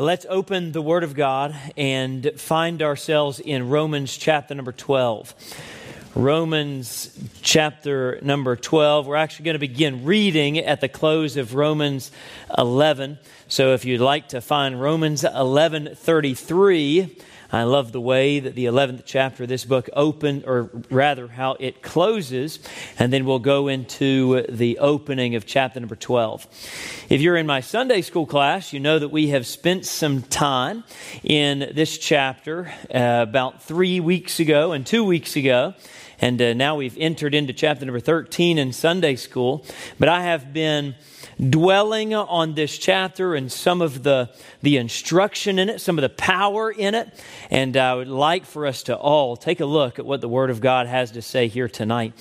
Let's open the Word of God and find ourselves in Romans chapter number 12. Romans chapter number 12. We're actually going to begin reading at the close of Romans 11. So if you'd like to find Romans 11:33, I love the way that the 11th chapter of this book opened, or rather how it closes, and then we'll go into the opening of chapter number 12. If you're in my Sunday school class, you know that we have spent some time in this chapter about 3 weeks ago and 2 weeks ago. And now we've entered into chapter number 13 in Sunday school. But I have been dwelling on this chapter and some of the instruction in it, some of the power in it. And I would like for us to all take a look at what the Word of God has to say here tonight.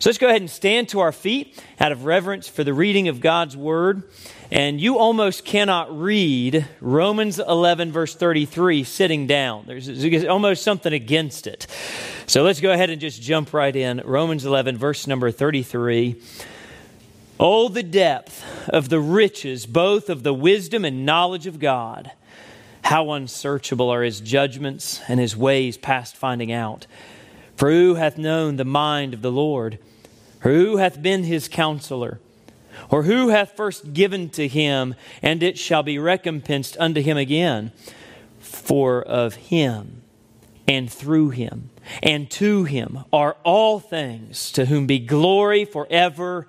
So let's go ahead and stand to our feet out of reverence for the reading of God's Word. And you almost cannot read Romans 11, verse 33, sitting down. There's almost something against it. So let's go ahead and just jump right in. Romans 11, verse number 33. Oh, the depth of the riches, both of the wisdom and knowledge of God. How unsearchable are His judgments and His ways past finding out. For who hath known the mind of the Lord? Or who hath been His counselor? Or who hath first given to Him, and it shall be recompensed unto him again? For of Him, and through Him, and to Him are all things, to whom be glory forever.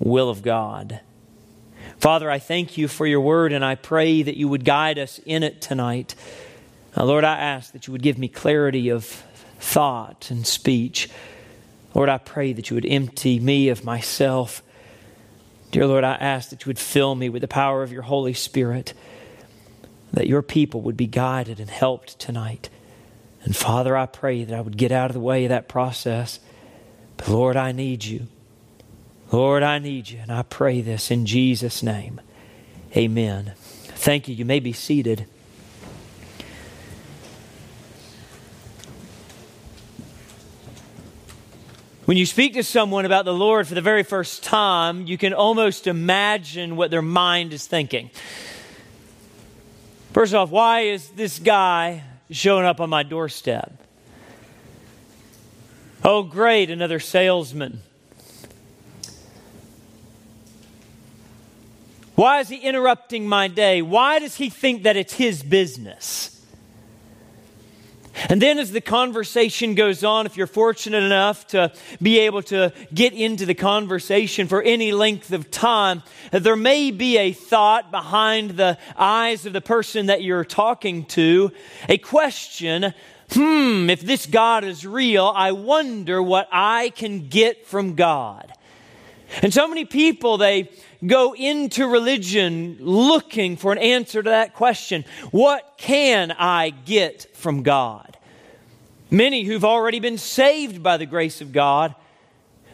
will of God. Father, I thank you for your word, and I pray that you would guide us in it tonight. Now, Lord, I ask that you would give me clarity of thought and speech. Lord, I pray that you would empty me of myself. Dear Lord, I ask that you would fill me with the power of your Holy Spirit, that your people would be guided and helped tonight. And Father, I pray that I would get out of the way of that process. But Lord, I need you. Lord, I need you. And I pray this in Jesus' name. Amen. Thank you. You may be seated. When you speak to someone about the Lord for the very first time, you can almost imagine what their mind is thinking. First off, why is this guy showing up on my doorstep? Oh, great, another salesman. Why is he interrupting my day? Why does he think that it's his business? And then as the conversation goes on, if you're fortunate enough to be able to get into the conversation for any length of time, there may be a thought behind the eyes of the person that you're talking to, a question, if this God is real, I wonder what I can get from God. And so many people, they go into religion looking for an answer to that question. What can I get from God? Many who've already been saved by the grace of God,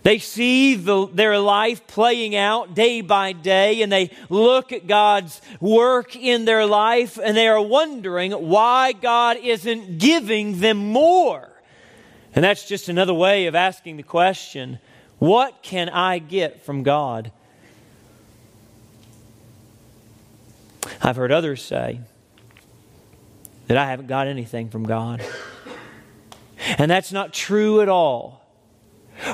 they see their life playing out day by day, and they look at God's work in their life, and they are wondering why God isn't giving them more. And that's just another way of asking the question, what can I get from God? I've heard others say that I haven't got anything from God. And that's not true at all.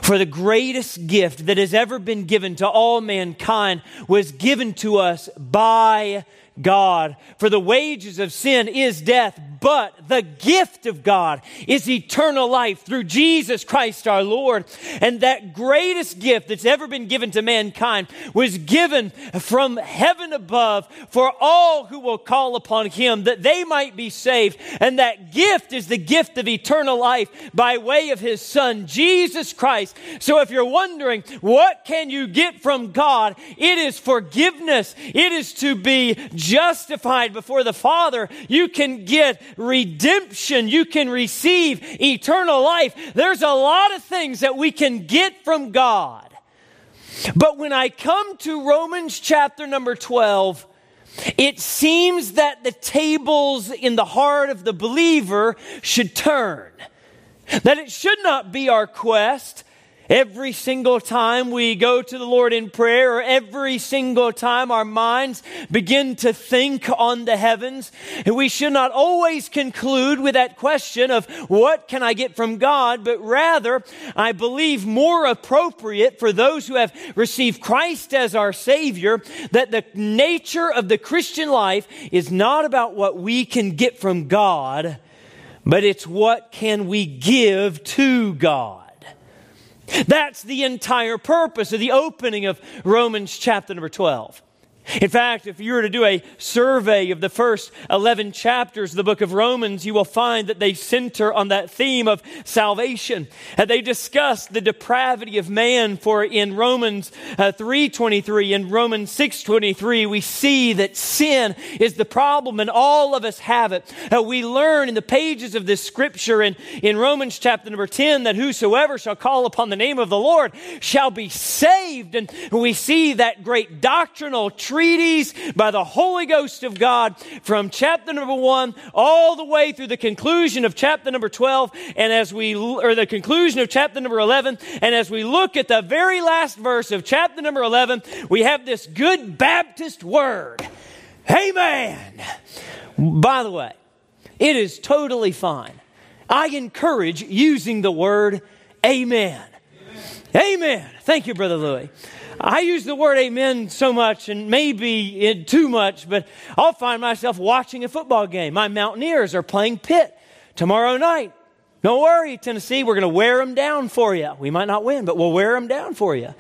For the greatest gift that has ever been given to all mankind was given to us by God. For the wages of sin is death, but the gift of God is eternal life through Jesus Christ our Lord. And that greatest gift that's ever been given to mankind was given from heaven above for all who will call upon him, that they might be saved. And that gift is the gift of eternal life by way of his Son, Jesus Christ. So if you're wondering, what can you get from God? It is forgiveness. It is to be justified before the Father. You can get redemption. You can receive eternal life. There's a lot of things that we can get from God. But when I come to Romans chapter number 12, it seems that the tables in the heart of the believer should turn. That it should not be our quest every single time we go to the Lord in prayer, or every single time our minds begin to think on the heavens. And we should not always conclude with that question of what can I get from God, but rather I believe more appropriate for those who have received Christ as our Savior, that the nature of the Christian life is not about what we can get from God, but it's what can we give to God. That's the entire purpose of the opening of Romans chapter number 12. In fact, if you were to do a survey of the first 11 chapters of the book of Romans, you will find that they center on that theme of salvation. And they discuss the depravity of man, for in Romans 3:23 and Romans 6:23, we see that sin is the problem and all of us have it. We learn in the pages of this scripture in Romans chapter number 10 that whosoever shall call upon the name of the Lord shall be saved. And we see that great doctrinal treatise by the Holy Ghost of God from chapter number 1 all the way through the conclusion of chapter number 12, and as we the conclusion of chapter number 11, and as we look at the very last verse of chapter number 11, we have this good Baptist word, amen. By the way, it is totally fine. I encourage using the word amen. Amen. Thank you, Brother Louis. I use the word amen so much, and maybe too much, but I'll find myself watching a football game. My Mountaineers are playing Pitt tomorrow night. Don't worry, Tennessee, we're going to wear them down for you. We might not win, but we'll wear them down for you.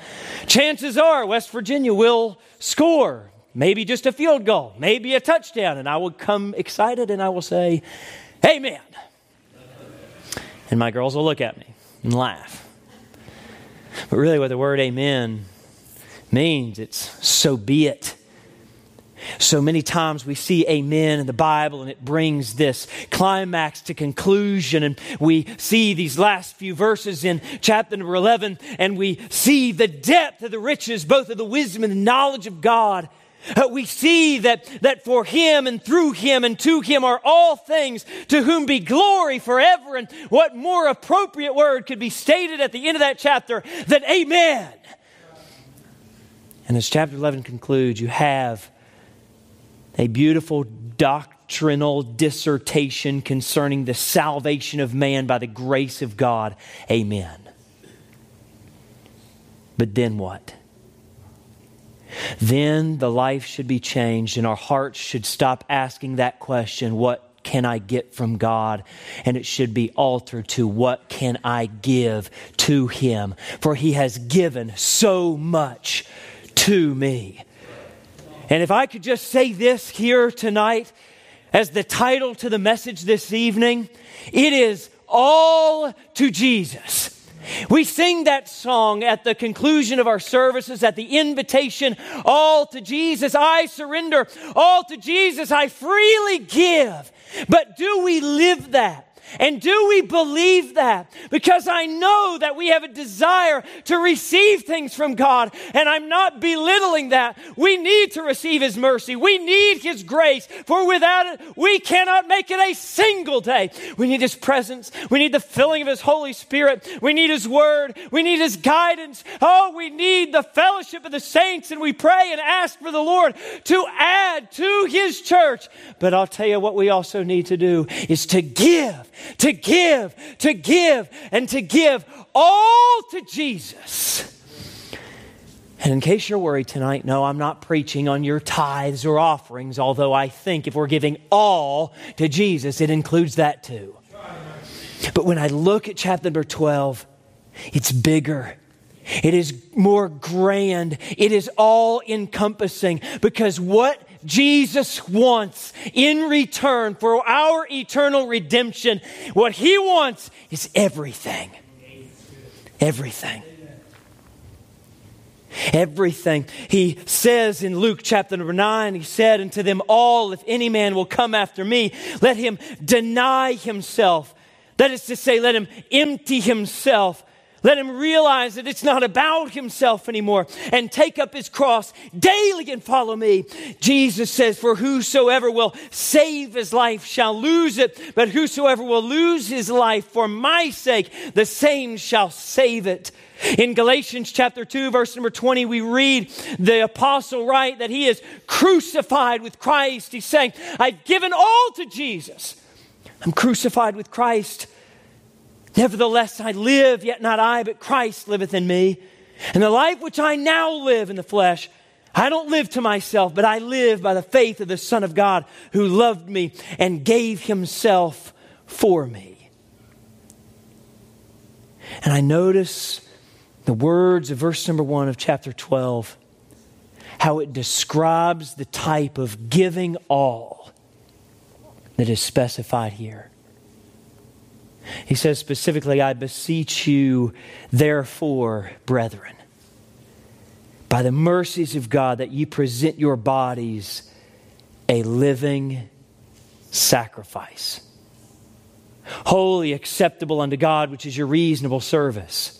Chances are West Virginia will score, maybe just a field goal, maybe a touchdown, and I will come excited and I will say, amen. And my girls will look at me and laugh. But really what the word amen means, it's so be it. So many times we see amen in the Bible and it brings this climax to conclusion, and we see these last few verses in chapter number 11 and we see the depth of the riches, both of the wisdom and the knowledge of God. We see that for him and through him and to him are all things, to whom be glory forever. And what more appropriate word could be stated at the end of that chapter than amen? And as chapter 11 concludes, you have a beautiful doctrinal dissertation concerning the salvation of man by the grace of God. Amen. But then what? Then the life should be changed and our hearts should stop asking that question, what can I get from God? And it should be altered to, what can I give to him? For he has given so much to me. And if I could just say this here tonight as the title to the message this evening, it is all to Jesus. We sing that song at the conclusion of our services, at the invitation, all to Jesus I surrender, all to Jesus I freely give. But do we live that? And do we believe that? Because I know that we have a desire to receive things from God, and I'm not belittling that. We need to receive his mercy. We need his grace, for without it, we cannot make it a single day. We need his presence. We need the filling of his Holy Spirit. We need his word. We need his guidance. Oh, we need the fellowship of the saints, and we pray and ask for the Lord to add to his church. But I'll tell you what we also need to do is to give. To give, to give, and to give all to Jesus. And in case you're worried tonight, no, I'm not preaching on your tithes or offerings, although I think if we're giving all to Jesus, it includes that too. But when I look at chapter number 12, it's bigger. It is more grand. It is all-encompassing, because what Jesus wants in return for our eternal redemption, what he wants is everything. Everything. Everything. He says in Luke chapter number 9, he said unto them all, if any man will come after me, let him deny himself. That is to say, let him empty himself. Let him realize that it's not about himself anymore, and take up his cross daily and follow me. Jesus says, for whosoever will save his life shall lose it, but whosoever will lose his life for my sake, the same shall save it. In Galatians chapter 2, verse number 20, we read the apostle write that he is crucified with Christ. He's saying, I've given all to Jesus. I'm crucified with Christ. Nevertheless, I live, yet not I, but Christ liveth in me. And the life which I now live in the flesh, I don't live to myself, but I live by the faith of the Son of God, who loved me and gave himself for me. And I notice the words of verse number 1 of chapter 12, how it describes the type of giving all that is specified here. He says specifically, I beseech you, therefore, brethren, by the mercies of God, that you present your bodies a living sacrifice, wholly acceptable unto God, which is your reasonable service.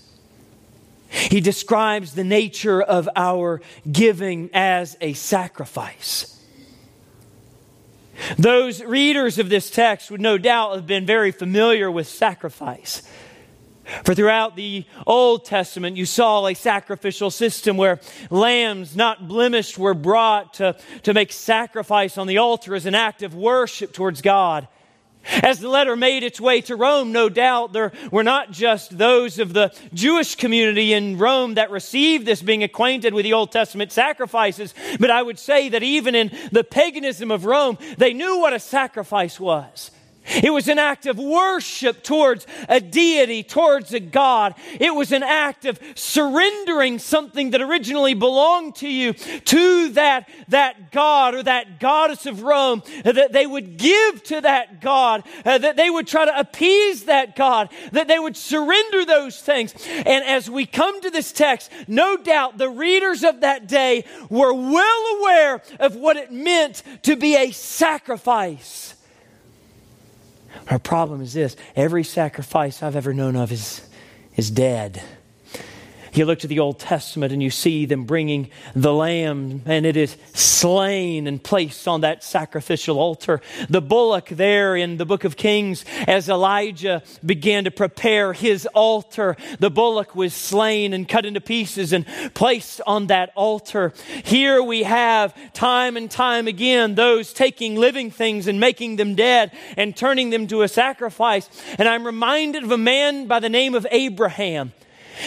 He describes the nature of our giving as a sacrifice. Those readers of this text would no doubt have been very familiar with sacrifice. For throughout the Old Testament, you saw a sacrificial system where lambs not blemished were brought to make sacrifice on the altar as an act of worship towards God. As the letter made its way to Rome, no doubt there were not just those of the Jewish community in Rome that received this, being acquainted with the Old Testament sacrifices, but I would say that even in the paganism of Rome, they knew what a sacrifice was. It was an act of worship towards a deity, towards a God. It was an act of surrendering something that originally belonged to you to that God or that goddess of Rome, that they would give to that God, that they would try to appease that God, that they would surrender those things. And as we come to this text, no doubt the readers of that day were well aware of what it meant to be a sacrifice. Our problem is this: every sacrifice I've ever known of is dead. You look to the Old Testament and you see them bringing the lamb, and it is slain and placed on that sacrificial altar. The bullock there in the book of Kings, as Elijah began to prepare his altar, the bullock was slain and cut into pieces and placed on that altar. Here we have time and time again those taking living things and making them dead and turning them to a sacrifice. And I'm reminded of a man by the name of Abraham.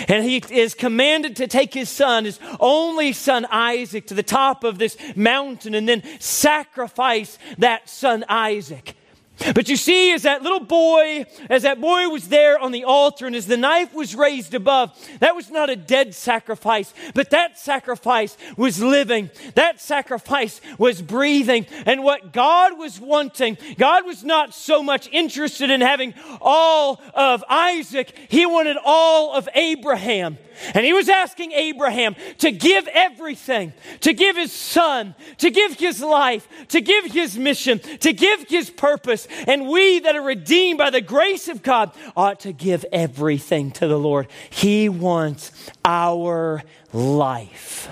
And he is commanded to take his son, his only son Isaac, to the top of this mountain and then sacrifice that son Isaac. But you see, as that boy was there on the altar and as the knife was raised above, that was not a dead sacrifice, but that sacrifice was living. That sacrifice was breathing. And what God was wanting, God was not so much interested in having all of Isaac. He wanted all of Abraham. And he was asking Abraham to give everything, to give his son, to give his life, to give his mission, to give his purpose. And we that are redeemed by the grace of God ought to give everything to the Lord. He wants our life.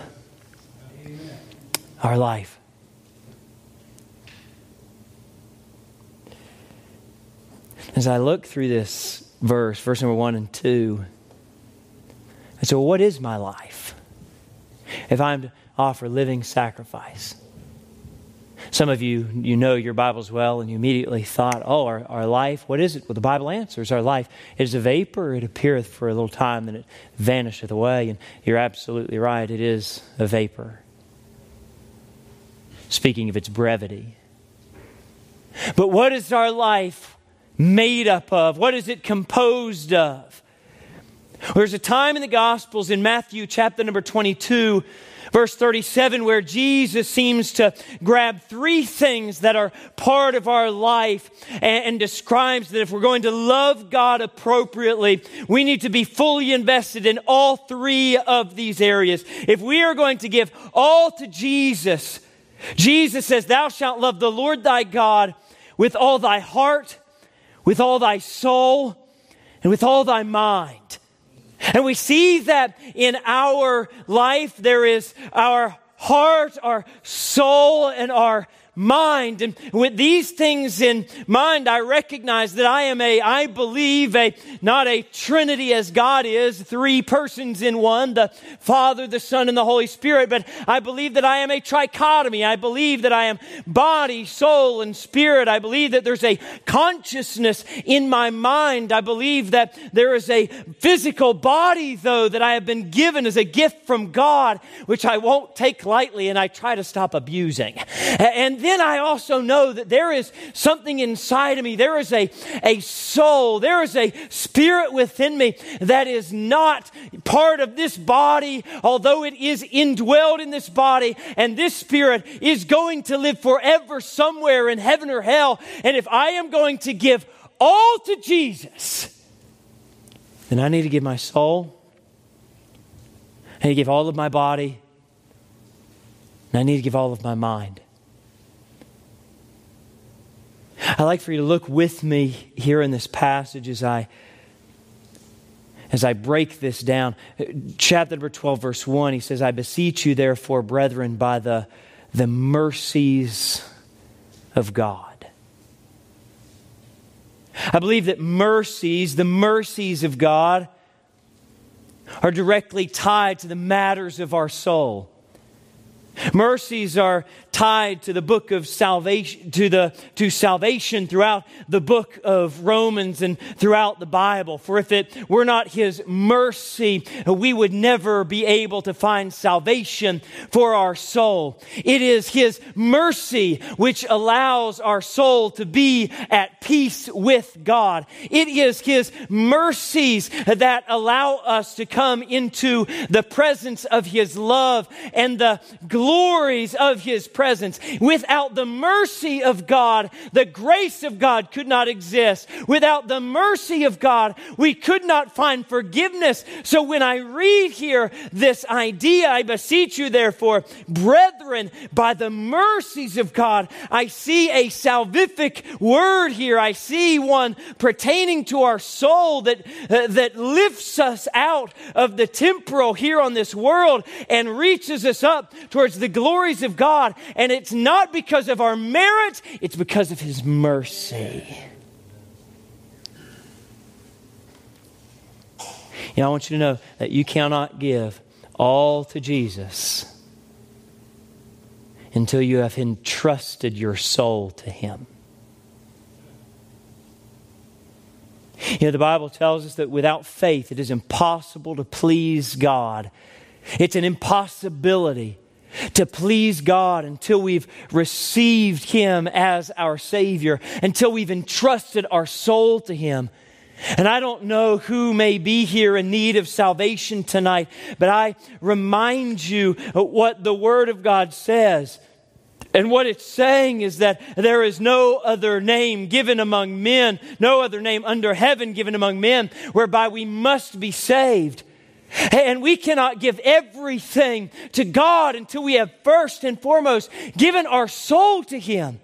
Amen. Our life. As I look through this verse number 1 and 2, and so what is my life if I'm to offer living sacrifice? Some of you know your Bibles well, and you immediately thought, oh, our life, what is it? Well, the Bible answers, our life is a vapor. It appeareth for a little time, and it vanisheth away. And you're absolutely right. It is a vapor. Speaking of its brevity. But what is our life made up of? What is it composed of? There's a time in the Gospels in Matthew chapter number 22, verse 37, where Jesus seems to grab three things that are part of our life and describes that if we're going to love God appropriately, we need to be fully invested in all three of these areas. If we are going to give all to Jesus, Jesus says, thou shalt love the Lord thy God with all thy heart, with all thy soul, and with all thy mind. And we see that in our life, there is our heart, our soul, and our mind. And with these things in mind, I recognize that I believe, not a Trinity as God is, three persons in one, the Father, the Son, and the Holy Spirit, but I believe that I am a trichotomy. I believe that I am body, soul, and spirit. I believe that there's a consciousness in my mind. I believe that there is a physical body, though, that I have been given as a gift from God, which I won't take lightly, and I try to stop abusing. And then I also know that there is something inside of me. There is a soul. There is a spirit within me that is not part of this body, although it is indwelled in this body. And this spirit is going to live forever somewhere in heaven or hell. And if I am going to give all to Jesus, then I need to give my soul. I need to give all of my body. And I need to give all of my mind. I'd like for you to look with me here in this passage as I break this down. Chapter number 12, verse 1, he says, I beseech you, therefore, brethren, by the mercies of God. I believe that the mercies of God, are directly tied to the matters of our soul. Mercies are tied to the book of salvation, to salvation throughout the book of Romans and throughout the Bible. For if it were not His mercy, we would never be able to find salvation for our soul. It is His mercy which allows our soul to be at peace with God. It is His mercies that allow us to come into the presence of His love and the glories of His presence. Without the mercy of God, the grace of God could not exist. Without the mercy of God, we could not find forgiveness. So when I read here this idea, I beseech you therefore, brethren, by the mercies of God, I see a salvific word here. I see one pertaining to our soul that lifts us out of the temporal here on this world and reaches us up towards the glories of God. And it's not because of our merit, it's because of His mercy. You know, I want you to know that you cannot give all to Jesus until you have entrusted your soul to Him. You know, the Bible tells us that without faith, it is impossible to please God. It's an impossibility to please God until we've received Him as our Savior, until we've entrusted our soul to Him. And I don't know who may be here in need of salvation tonight, but I remind you what the Word of God says. And what it's saying is that there is no other name given among men, no other name under heaven given among men, whereby we must be saved. And we cannot give everything to God until we have first and foremost given our soul to Him,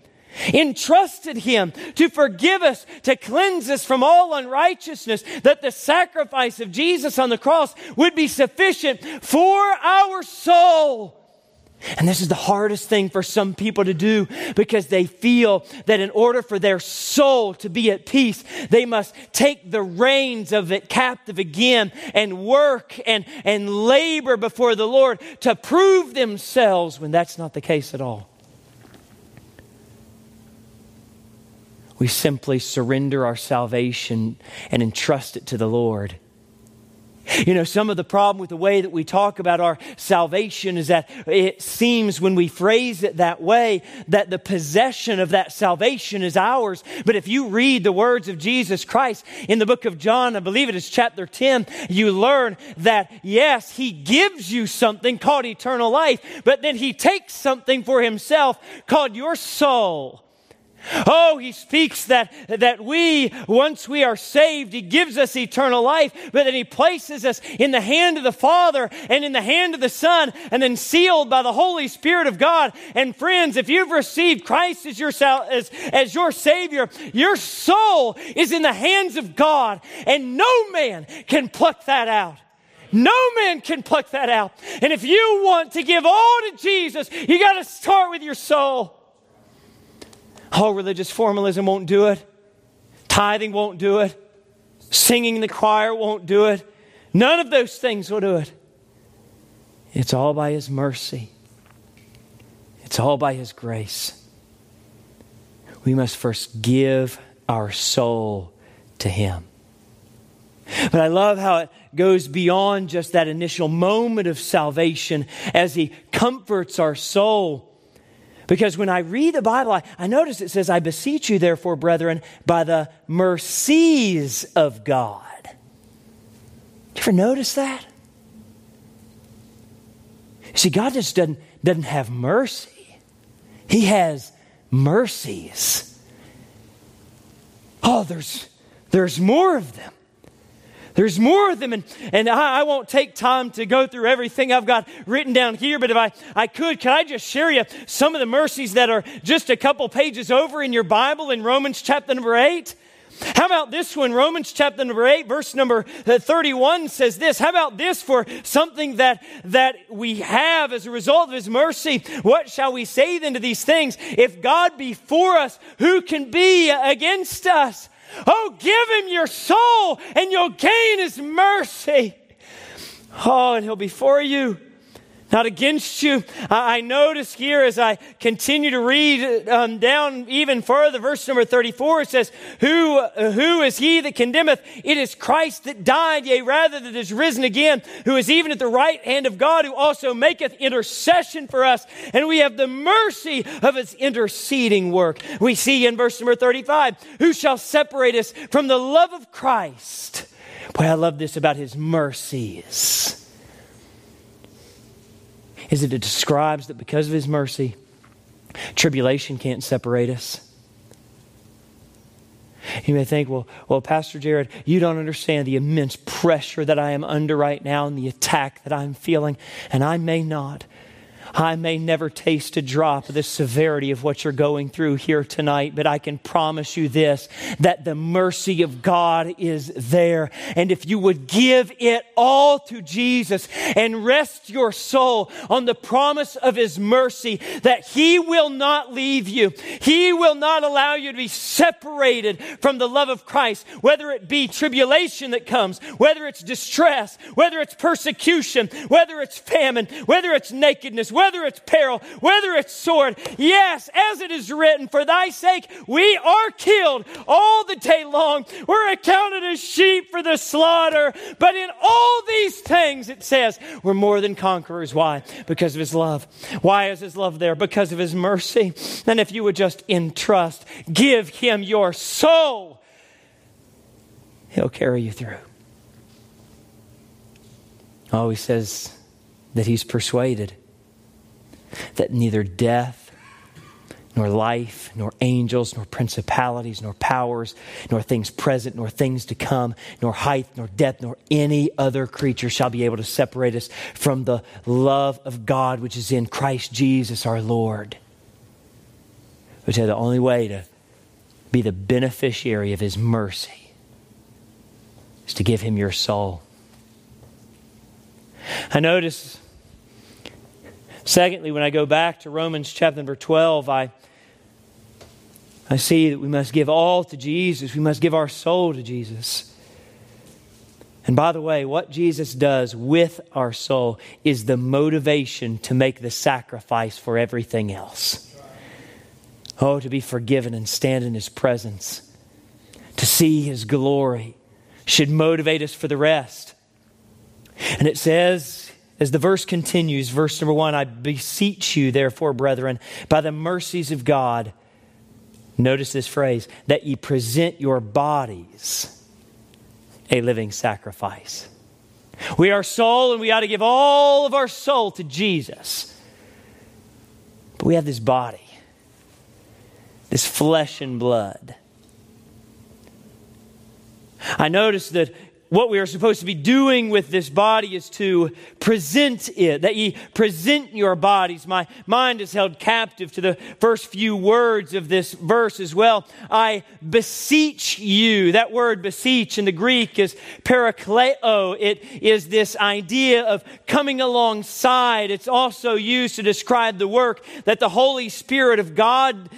entrusted Him to forgive us, to cleanse us from all unrighteousness, that the sacrifice of Jesus on the cross would be sufficient for our soul. And this is the hardest thing for some people to do because they feel that in order for their soul to be at peace, they must take the reins of it captive again and work and labor before the Lord to prove themselves when that's not the case at all. We simply surrender our salvation and entrust it to the Lord. You know, some of the problem with the way that we talk about our salvation is that it seems when we phrase it that way that the possession of that salvation is ours. But if you read the words of Jesus Christ in the book of John, I believe it is chapter 10, you learn that, yes, he gives you something called eternal life, but then he takes something for himself called your soul. Oh, he speaks that we, once we are saved, he gives us eternal life, but then he places us in the hand of the Father and in the hand of the Son and then sealed by the Holy Spirit of God. And friends, if you've received Christ as your Savior, your soul is in the hands of God, and no man can pluck that out. No man can pluck that out. And if you want to give all to Jesus, you got to start with your soul. Oh, religious formalism won't do it. Tithing won't do it. Singing in the choir won't do it. None of those things will do it. It's all by his mercy. It's all by his grace. We must first give our soul to him. But I love how it goes beyond just that initial moment of salvation as he comforts our soul. Because when I read the Bible, I notice it says, I beseech you, therefore, brethren, by the mercies of God. You ever notice that? See, God just doesn't have mercy. He has mercies. Oh, there's more of them. There's more of them, and I won't take time to go through everything I've got written down here, but if I could I just share you some of the mercies that are just a couple pages over in your Bible in Romans chapter number 8? How about this one? Romans chapter number 8, verse number 31 says this. How about this for something that we have as a result of his mercy? What shall we say then to these things? If God be for us, who can be against us? Oh, give him your soul and you'll gain his mercy. Oh, and he'll be for you, not against you. I notice here as I continue to read down even further, verse number 34, it says, Who is he that condemneth? It is Christ that died, yea, rather that is risen again, who is even at the right hand of God, who also maketh intercession for us. And we have the mercy of his interceding work. We see in verse number 35, who shall separate us from the love of Christ? Boy, I love this about his mercies. Is that it describes that because of his mercy, tribulation can't separate us. You may think, well, Pastor Jared, you don't understand the immense pressure that I am under right now and the attack that I'm feeling, and I may not. I may never taste a drop of the severity of what you're going through here tonight, but I can promise you this, that the mercy of God is there. And if you would give it all to Jesus and rest your soul on the promise of his mercy, that he will not leave you. He will not allow you to be separated from the love of Christ, whether it be tribulation that comes, whether it's distress, whether it's persecution, whether it's famine, whether it's nakedness, whether it's peril, whether it's sword. Yes, as it is written, for thy sake we are killed all the day long. We're accounted as sheep for the slaughter. But in all these things, it says, we're more than conquerors. Why? Because of his love. Why is his love there? Because of his mercy. And if you would just entrust, give him your soul, he'll carry you through. Oh, he says that he's persuaded that neither death, nor life, nor angels, nor principalities, nor powers, nor things present, nor things to come, nor height, nor depth, nor any other creature shall be able to separate us from the love of God which is in Christ Jesus our Lord. Which is the only way to be the beneficiary of his mercy is to give him your soul. I notice, secondly, when I go back to Romans chapter number 12, I see that we must give all to Jesus. We must give our soul to Jesus. And by the way, what Jesus does with our soul is the motivation to make the sacrifice for everything else. Oh, to be forgiven and stand in His presence, to see His glory should motivate us for the rest. And it says, as the verse continues, verse number 1, I beseech you, therefore, brethren, by the mercies of God, notice this phrase, that ye present your bodies a living sacrifice. We are soul, and we ought to give all of our soul to Jesus. But we have this body, this flesh and blood. I notice that what we are supposed to be doing with this body is to present it, that ye present your bodies. My mind is held captive to the first few words of this verse as well. I beseech you. That word beseech in the Greek is parakleo. It is this idea of coming alongside. It's also used to describe the work that the Holy Spirit of God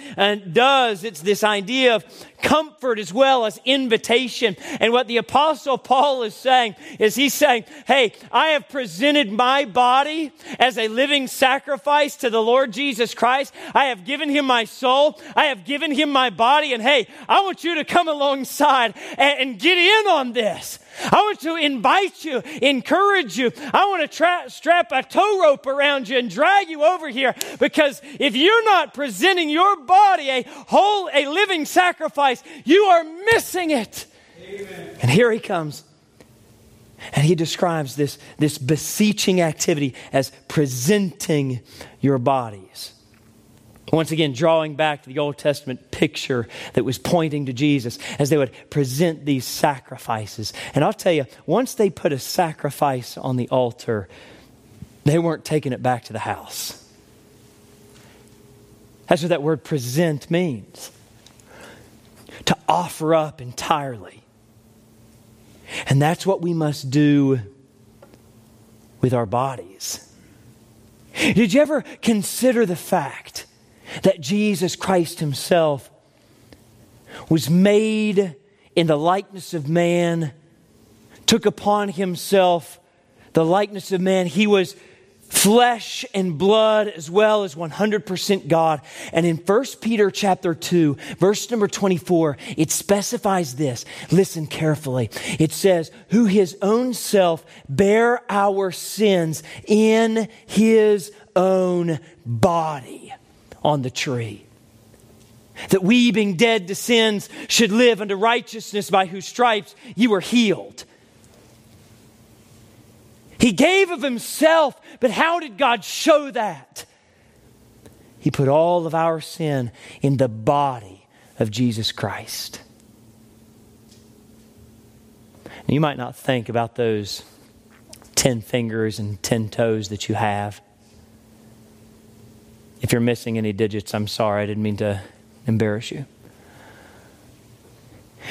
does. It's this idea of comfort as well as invitation. And what the Apostle Paul is saying is he's saying, hey, I have presented my body as a living sacrifice to the Lord Jesus Christ. I have given Him my soul. I have given Him my body. And hey, I want you to come alongside and get in on this. I want to invite you, encourage you. I want to strap a tow rope around you and drag you over here, because if you're not presenting your body a living sacrifice, you are missing it. Amen. And here He comes, and He describes this beseeching activity as presenting your bodies. Once again, drawing back to the Old Testament picture that was pointing to Jesus as they would present these sacrifices. And I'll tell you, once they put a sacrifice on the altar, they weren't taking it back to the house. That's what that word present means. To offer up entirely. And that's what we must do with our bodies. Did you ever consider the fact that Jesus Christ Himself was made in the likeness of man, took upon Himself the likeness of man? He was flesh and blood as well as 100% God. And in 1 Peter chapter 2, verse number 24, it specifies this. Listen carefully. It says, who His own self bare our sins in His own body on the tree, that we, being dead to sins, should live unto righteousness, by whose stripes you were healed. He gave of Himself, but how did God show that? He put all of our sin in the body of Jesus Christ. And you might not think about those 10 fingers and 10 toes that you have. If you're missing any digits, I'm sorry. I didn't mean to embarrass you.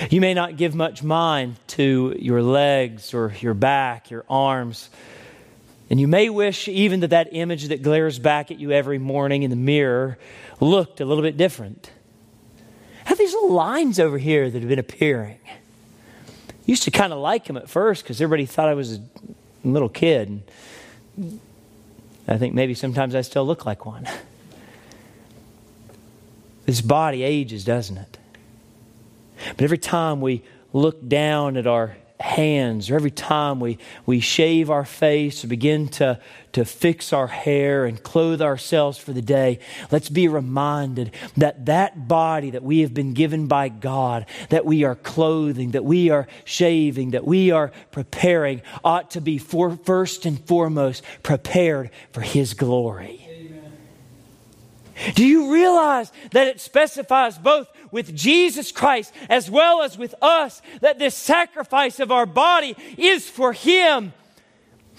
You may not give much mind to your legs or your back, your arms. And you may wish even that image that glares back at you every morning in the mirror looked a little bit different. I have these little lines over here that have been appearing. I used to kind of like them at first because everybody thought I was a little kid. And I think maybe sometimes I still look like one. This body ages, doesn't it? But every time we look down at our hands, or every time we shave our face, begin to fix our hair and clothe ourselves for the day, let's be reminded that that body that we have been given by God, that we are clothing, that we are shaving, that we are preparing, ought to be first and foremost prepared for His glory. Do you realize that it specifies both with Jesus Christ as well as with us that this sacrifice of our body is for Him?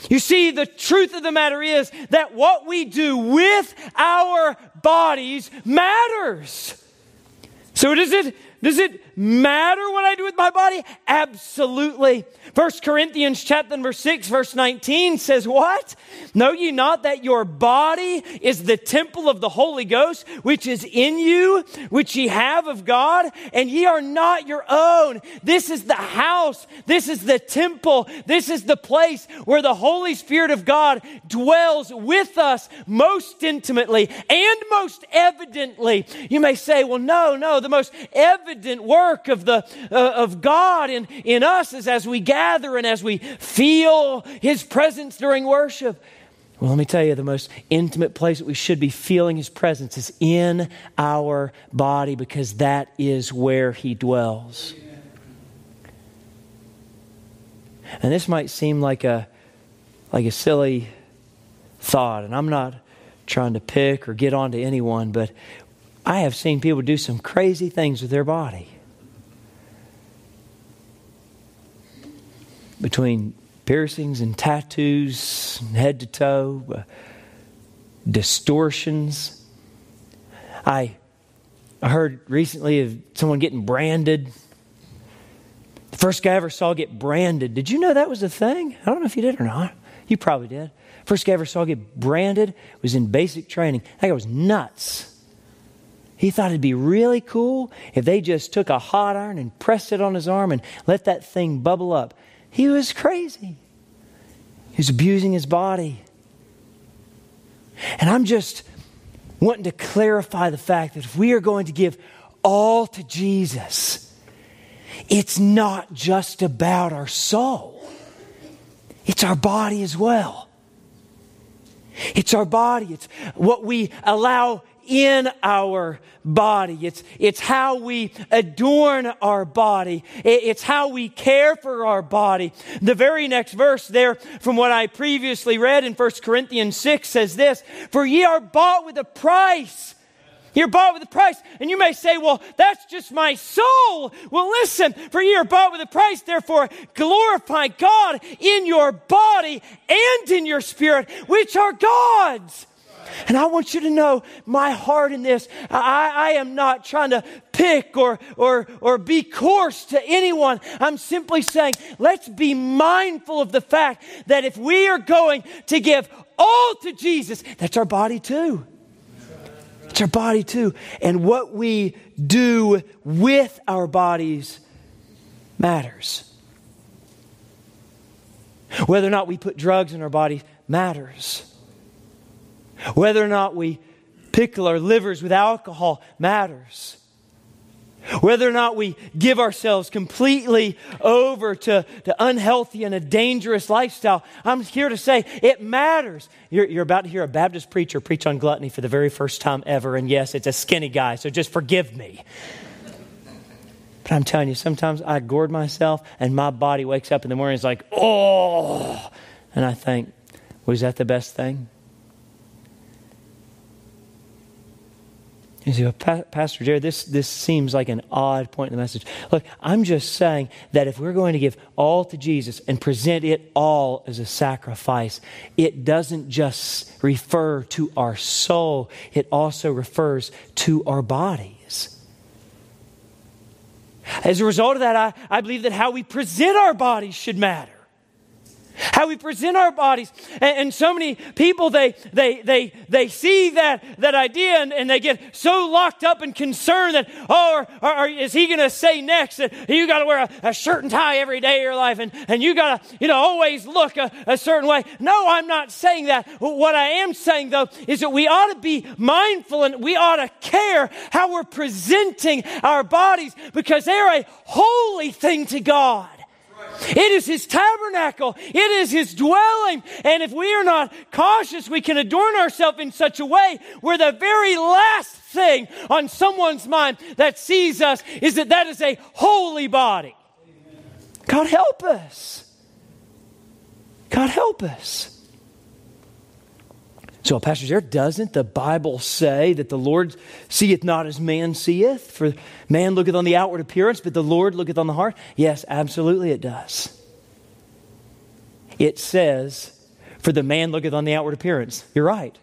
You see, the truth of the matter is that what we do with our bodies matters. So does it matter what I do with my body? Absolutely. 1 Corinthians chapter number 6, verse 19 says, what? Know ye not that your body is the temple of the Holy Ghost, which is in you, which ye have of God, and ye are not your own. This is the house. This is the temple. This is the place where the Holy Spirit of God dwells with us most intimately and most evidently. You may say, well, no, the most evident work of the of God in us is as we gather and as we feel His presence during worship. Well, let me tell you, the most intimate place that we should be feeling His presence is in our body, because that is where He dwells. And this might seem like a silly thought, and I'm not trying to pick or get onto anyone, but I have seen people do some crazy things with their body. Between piercings and tattoos, head to toe, distortions. I heard recently of someone getting branded. The first guy I ever saw get branded. Did you know that was a thing? I don't know if you did or not. You probably did. First guy I ever saw get branded was in basic training. That guy was nuts. He thought it'd be really cool if they just took a hot iron and pressed it on his arm and let that thing bubble up. He was crazy. He was abusing his body. And I'm just wanting to clarify the fact that if we are going to give all to Jesus, it's not just about our soul. It's our body as well. It's our body. It's what we allow in our body. It's how we adorn our body. It's how we care for our body. The very next verse there from what I previously read in 1 Corinthians 6 says this, for ye are bought with a price. You're bought with a price. And you may say, well, that's just my soul. Well, listen, for ye are bought with a price. Therefore, glorify God in your body and in your spirit, which are God's. And I want you to know my heart in this. I am not trying to pick or be coarse to anyone. I'm simply saying, let's be mindful of the fact that if we are going to give all to Jesus, that's our body too. It's our body too. And what we do with our bodies matters. Whether or not we put drugs in our bodies matters. Whether or not we pickle our livers with alcohol matters. Whether or not we give ourselves completely over to unhealthy and a dangerous lifestyle, I'm here to say it matters. You're about to hear a Baptist preacher preach on gluttony for the very first time ever. And yes, it's a skinny guy, so just forgive me. But I'm telling you, sometimes I gourd myself and my body wakes up in the morning and is like, oh. And I think, was that the best thing? You say, well, Pastor Jared, this seems like an odd point in the message. Look, I'm just saying that if we're going to give all to Jesus and present it all as a sacrifice, it doesn't just refer to our soul. It also refers to our bodies. As a result of that, I believe that how we present our bodies should matter. How we present our bodies. And so many people, they see that idea and they get so locked up and concerned that, oh, or is he going to say next that you got to wear a shirt and tie every day of your life and you got to, always look a certain way. No, I'm not saying that. What I am saying, though, is that we ought to be mindful and we ought to care how we're presenting our bodies, because they're a holy thing to God. It is His tabernacle. It is His dwelling. And if we are not cautious, we can adorn ourselves in such a way where the very last thing on someone's mind that sees us is that is a holy body. God help us. God help us. So, Pastor Jared, doesn't the Bible say that the Lord seeth not as man seeth? For man looketh on the outward appearance, but the Lord looketh on the heart. Yes, absolutely it does. It says, for the man looketh on the outward appearance. You're right.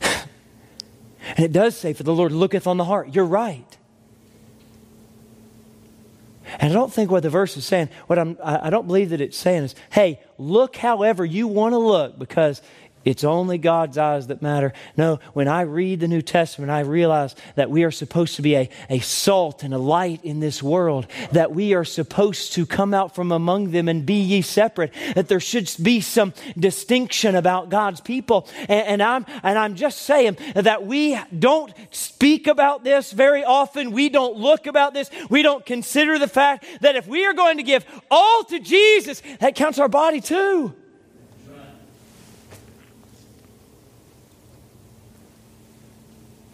And it does say, for the Lord looketh on the heart. You're right. And I don't think what the verse is saying, I don't believe that it's saying is, hey, look however you want to look because it's only God's eyes that matter. No, when I read the New Testament, I realize that we are supposed to be a salt and a light in this world, that we are supposed to come out from among them and be ye separate, that there should be some distinction about God's people. And I'm just saying that we don't speak about this very often. We don't look about this. We don't consider the fact that if we are going to give all to Jesus, that counts our body too.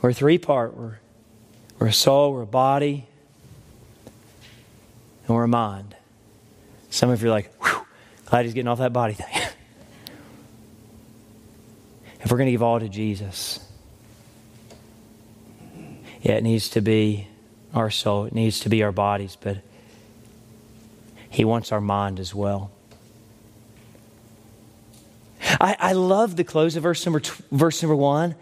We're three-part. We're a soul, we're a body, and we're a mind. Some of you are like, whew, glad he's getting off that body thing. If we're going to give all to Jesus, yeah, it needs to be our soul. It needs to be our bodies, but he wants our mind as well. I love the close of verse number 1.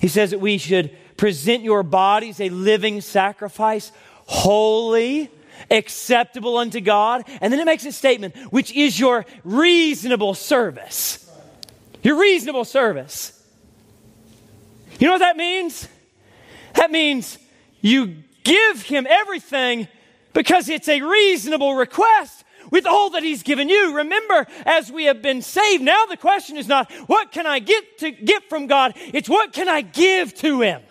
He says that we should present your bodies a living sacrifice, holy, acceptable unto God. And then it makes a statement, which is your reasonable service. Your reasonable service. You know what that means? That means you give him everything because it's a reasonable request. With all that he's given you. Remember, as we have been saved, now the question is not, what can I get from God? It's what can I give to him?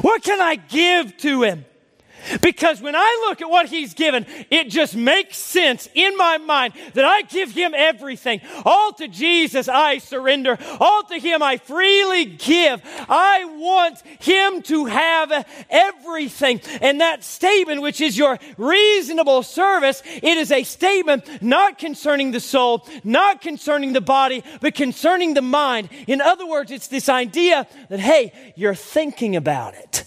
What can I give to him? Because when I look at what he's given, it just makes sense in my mind that I give him everything. All to Jesus I surrender. All to him I freely give. I want him to have everything. And that statement, which is your reasonable service, it is a statement not concerning the soul, not concerning the body, but concerning the mind. In other words, it's this idea that, hey, you're thinking about it.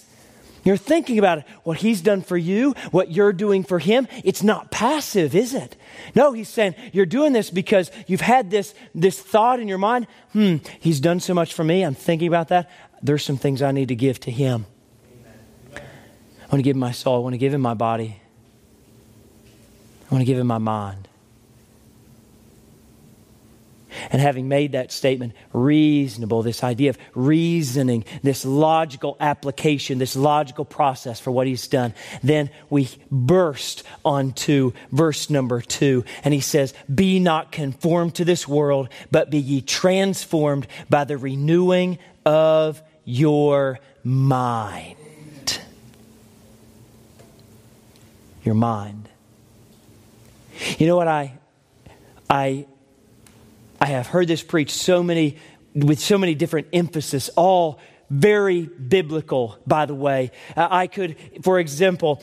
You're thinking about it, what he's done for you, what you're doing for him. It's not passive, is it? No, he's saying you're doing this because you've had this thought in your mind. He's done so much for me. I'm thinking about that. There's some things I need to give to him. I want to give him my soul. I want to give him my body. I want to give him my mind. And having made that statement reasonable, this idea of reasoning, this logical application, this logical process for what he's done, then we burst onto verse number 2. And he says, be not conformed to this world, but be ye transformed by the renewing of your mind. Your mind. You know what I have heard this preached with so many different emphasis, all very biblical, by the way. I could, for example,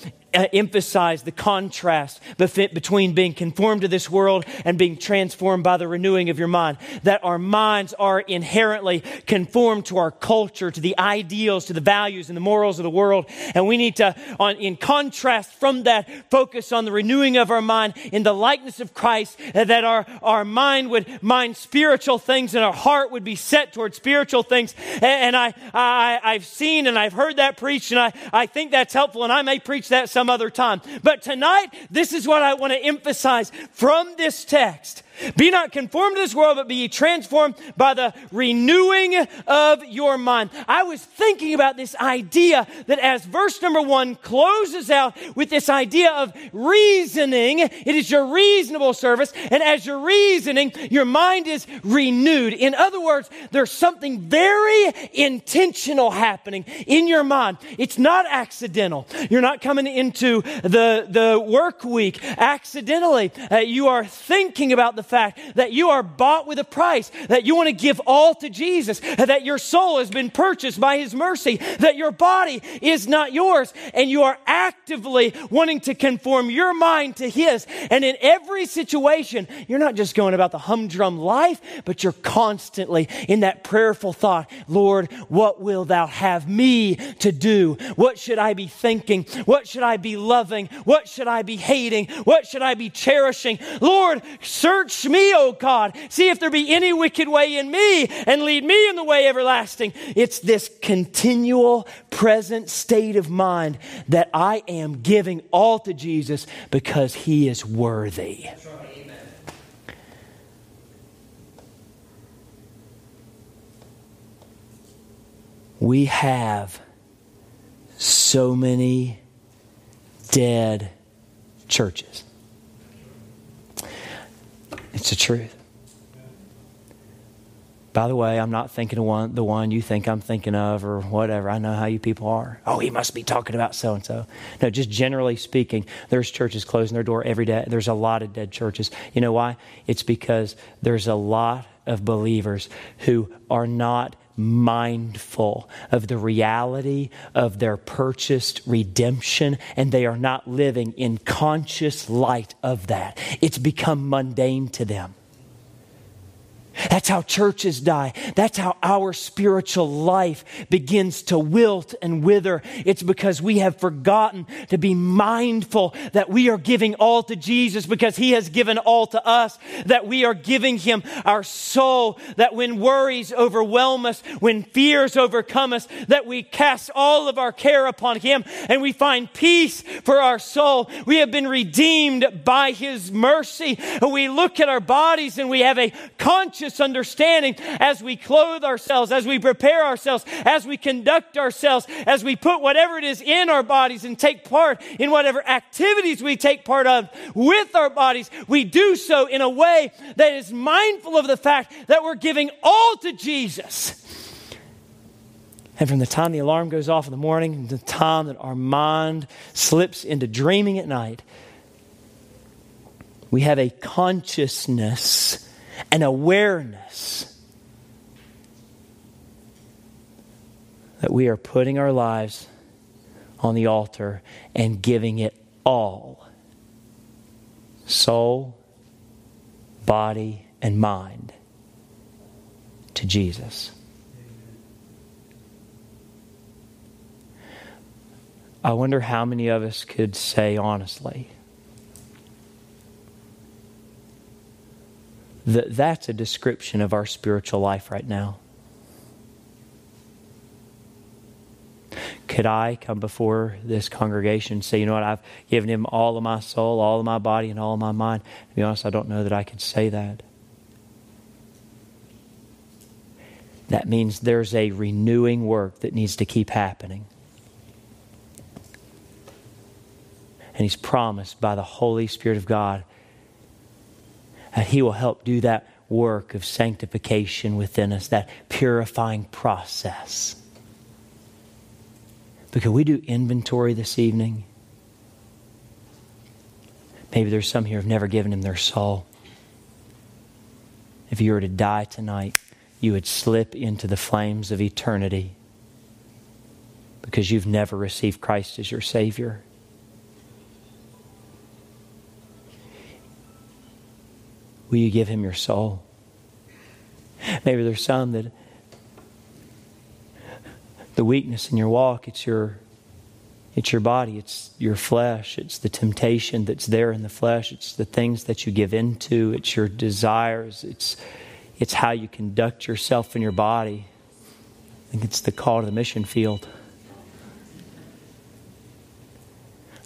emphasize the contrast between being conformed to this world and being transformed by the renewing of your mind. That our minds are inherently conformed to our culture, to the ideals, to the values and the morals of the world. And we need to, in contrast from that, focus on the renewing of our mind in the likeness of Christ, that our mind would mind spiritual things and our heart would be set toward spiritual things. And I've seen and I've heard that preached, and I think that's helpful, and I may preach that some other time. But tonight, this is what I want to emphasize from this text. Be not conformed to this world, but be ye transformed by the renewing of your mind. I was thinking about this idea that as verse number 1 closes out with this idea of reasoning, it is your reasonable service. And as you're reasoning, your mind is renewed. In other words, there's something very intentional happening in your mind. It's not accidental. You're not coming into the work week accidentally. You are thinking about the fact that you are bought with a price, that you want to give all to Jesus, that your soul has been purchased by his mercy, that your body is not yours, and you are actively wanting to conform your mind to his. And in every situation, you're not just going about the humdrum life, but you're constantly in that prayerful thought, Lord, what will thou have me to do? What should I be thinking? What should I be loving? What should I be hating? What should I be cherishing? Lord, search Search me, O God. See if there be any wicked way in me, and lead me in the way everlasting. It's this continual present state of mind that I am giving all to Jesus because he is worthy. Amen. We have so many dead churches. It's the truth. By the way, I'm not thinking of the one you think I'm thinking of or whatever. I know how you people are. Oh, he must be talking about so-and-so. No, just generally speaking, there's churches closing their door every day. There's a lot of dead churches. You know why? It's because there's a lot of believers who are not mindful of the reality of their purchased redemption, and they are not living in conscious light of that. It's become mundane to them. That's how churches die. That's how our spiritual life begins to wilt and wither. It's because we have forgotten to be mindful that we are giving all to Jesus because he has given all to us, that we are giving him our soul, that when worries overwhelm us, when fears overcome us, that we cast all of our care upon him and we find peace for our soul. We have been redeemed by his mercy. We look at our bodies and we have a conscious understanding as we clothe ourselves, as we prepare ourselves, as we conduct ourselves, as we put whatever it is in our bodies and take part in whatever activities we take part of with our bodies, we do so in a way that is mindful of the fact that we're giving all to Jesus. And from the time the alarm goes off in the morning, the time that our mind slips into dreaming at night, we have a consciousness, an awareness that we are putting our lives on the altar and giving it all, soul, body, and mind, to Jesus. I wonder how many of us could say honestly that's a description of our spiritual life right now. Could I come before this congregation and say, you know what, I've given him all of my soul, all of my body, and all of my mind? To be honest, I don't know that I could say that. That means there's a renewing work that needs to keep happening. And he's promised by the Holy Spirit of God that he will help do that work of sanctification within us, that purifying process. But could we do inventory this evening? Maybe there's some here who've never given him their soul. If you were to die tonight, you would slip into the flames of eternity because you've never received Christ as your Savior. Will you give him your soul? Maybe there's some that the weakness in your walk, it's your body, it's your flesh, it's the temptation that's there in the flesh, it's the things that you give into, it's your desires, it's how you conduct yourself in your body. I think it's the call to the mission field.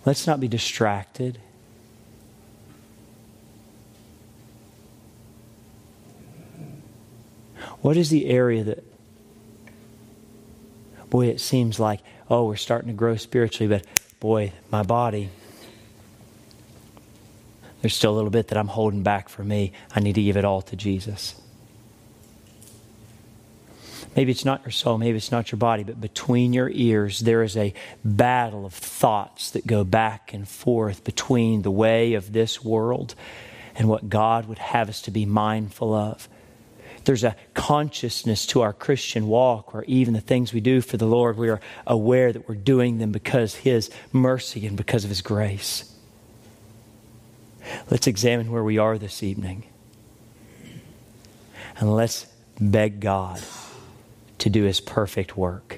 Let's not be distracted. What is the area that, boy, it seems like, oh, we're starting to grow spiritually, but boy, my body, there's still a little bit that I'm holding back for me. I need to give it all to Jesus. Maybe it's not your soul, maybe it's not your body, but between your ears, there is a battle of thoughts that go back and forth between the way of this world and what God would have us to be mindful of. There's a consciousness to our Christian walk where even the things we do for the Lord, we are aware that we're doing them because his mercy and because of his grace. Let's examine where we are this evening. And let's beg God to do his perfect work.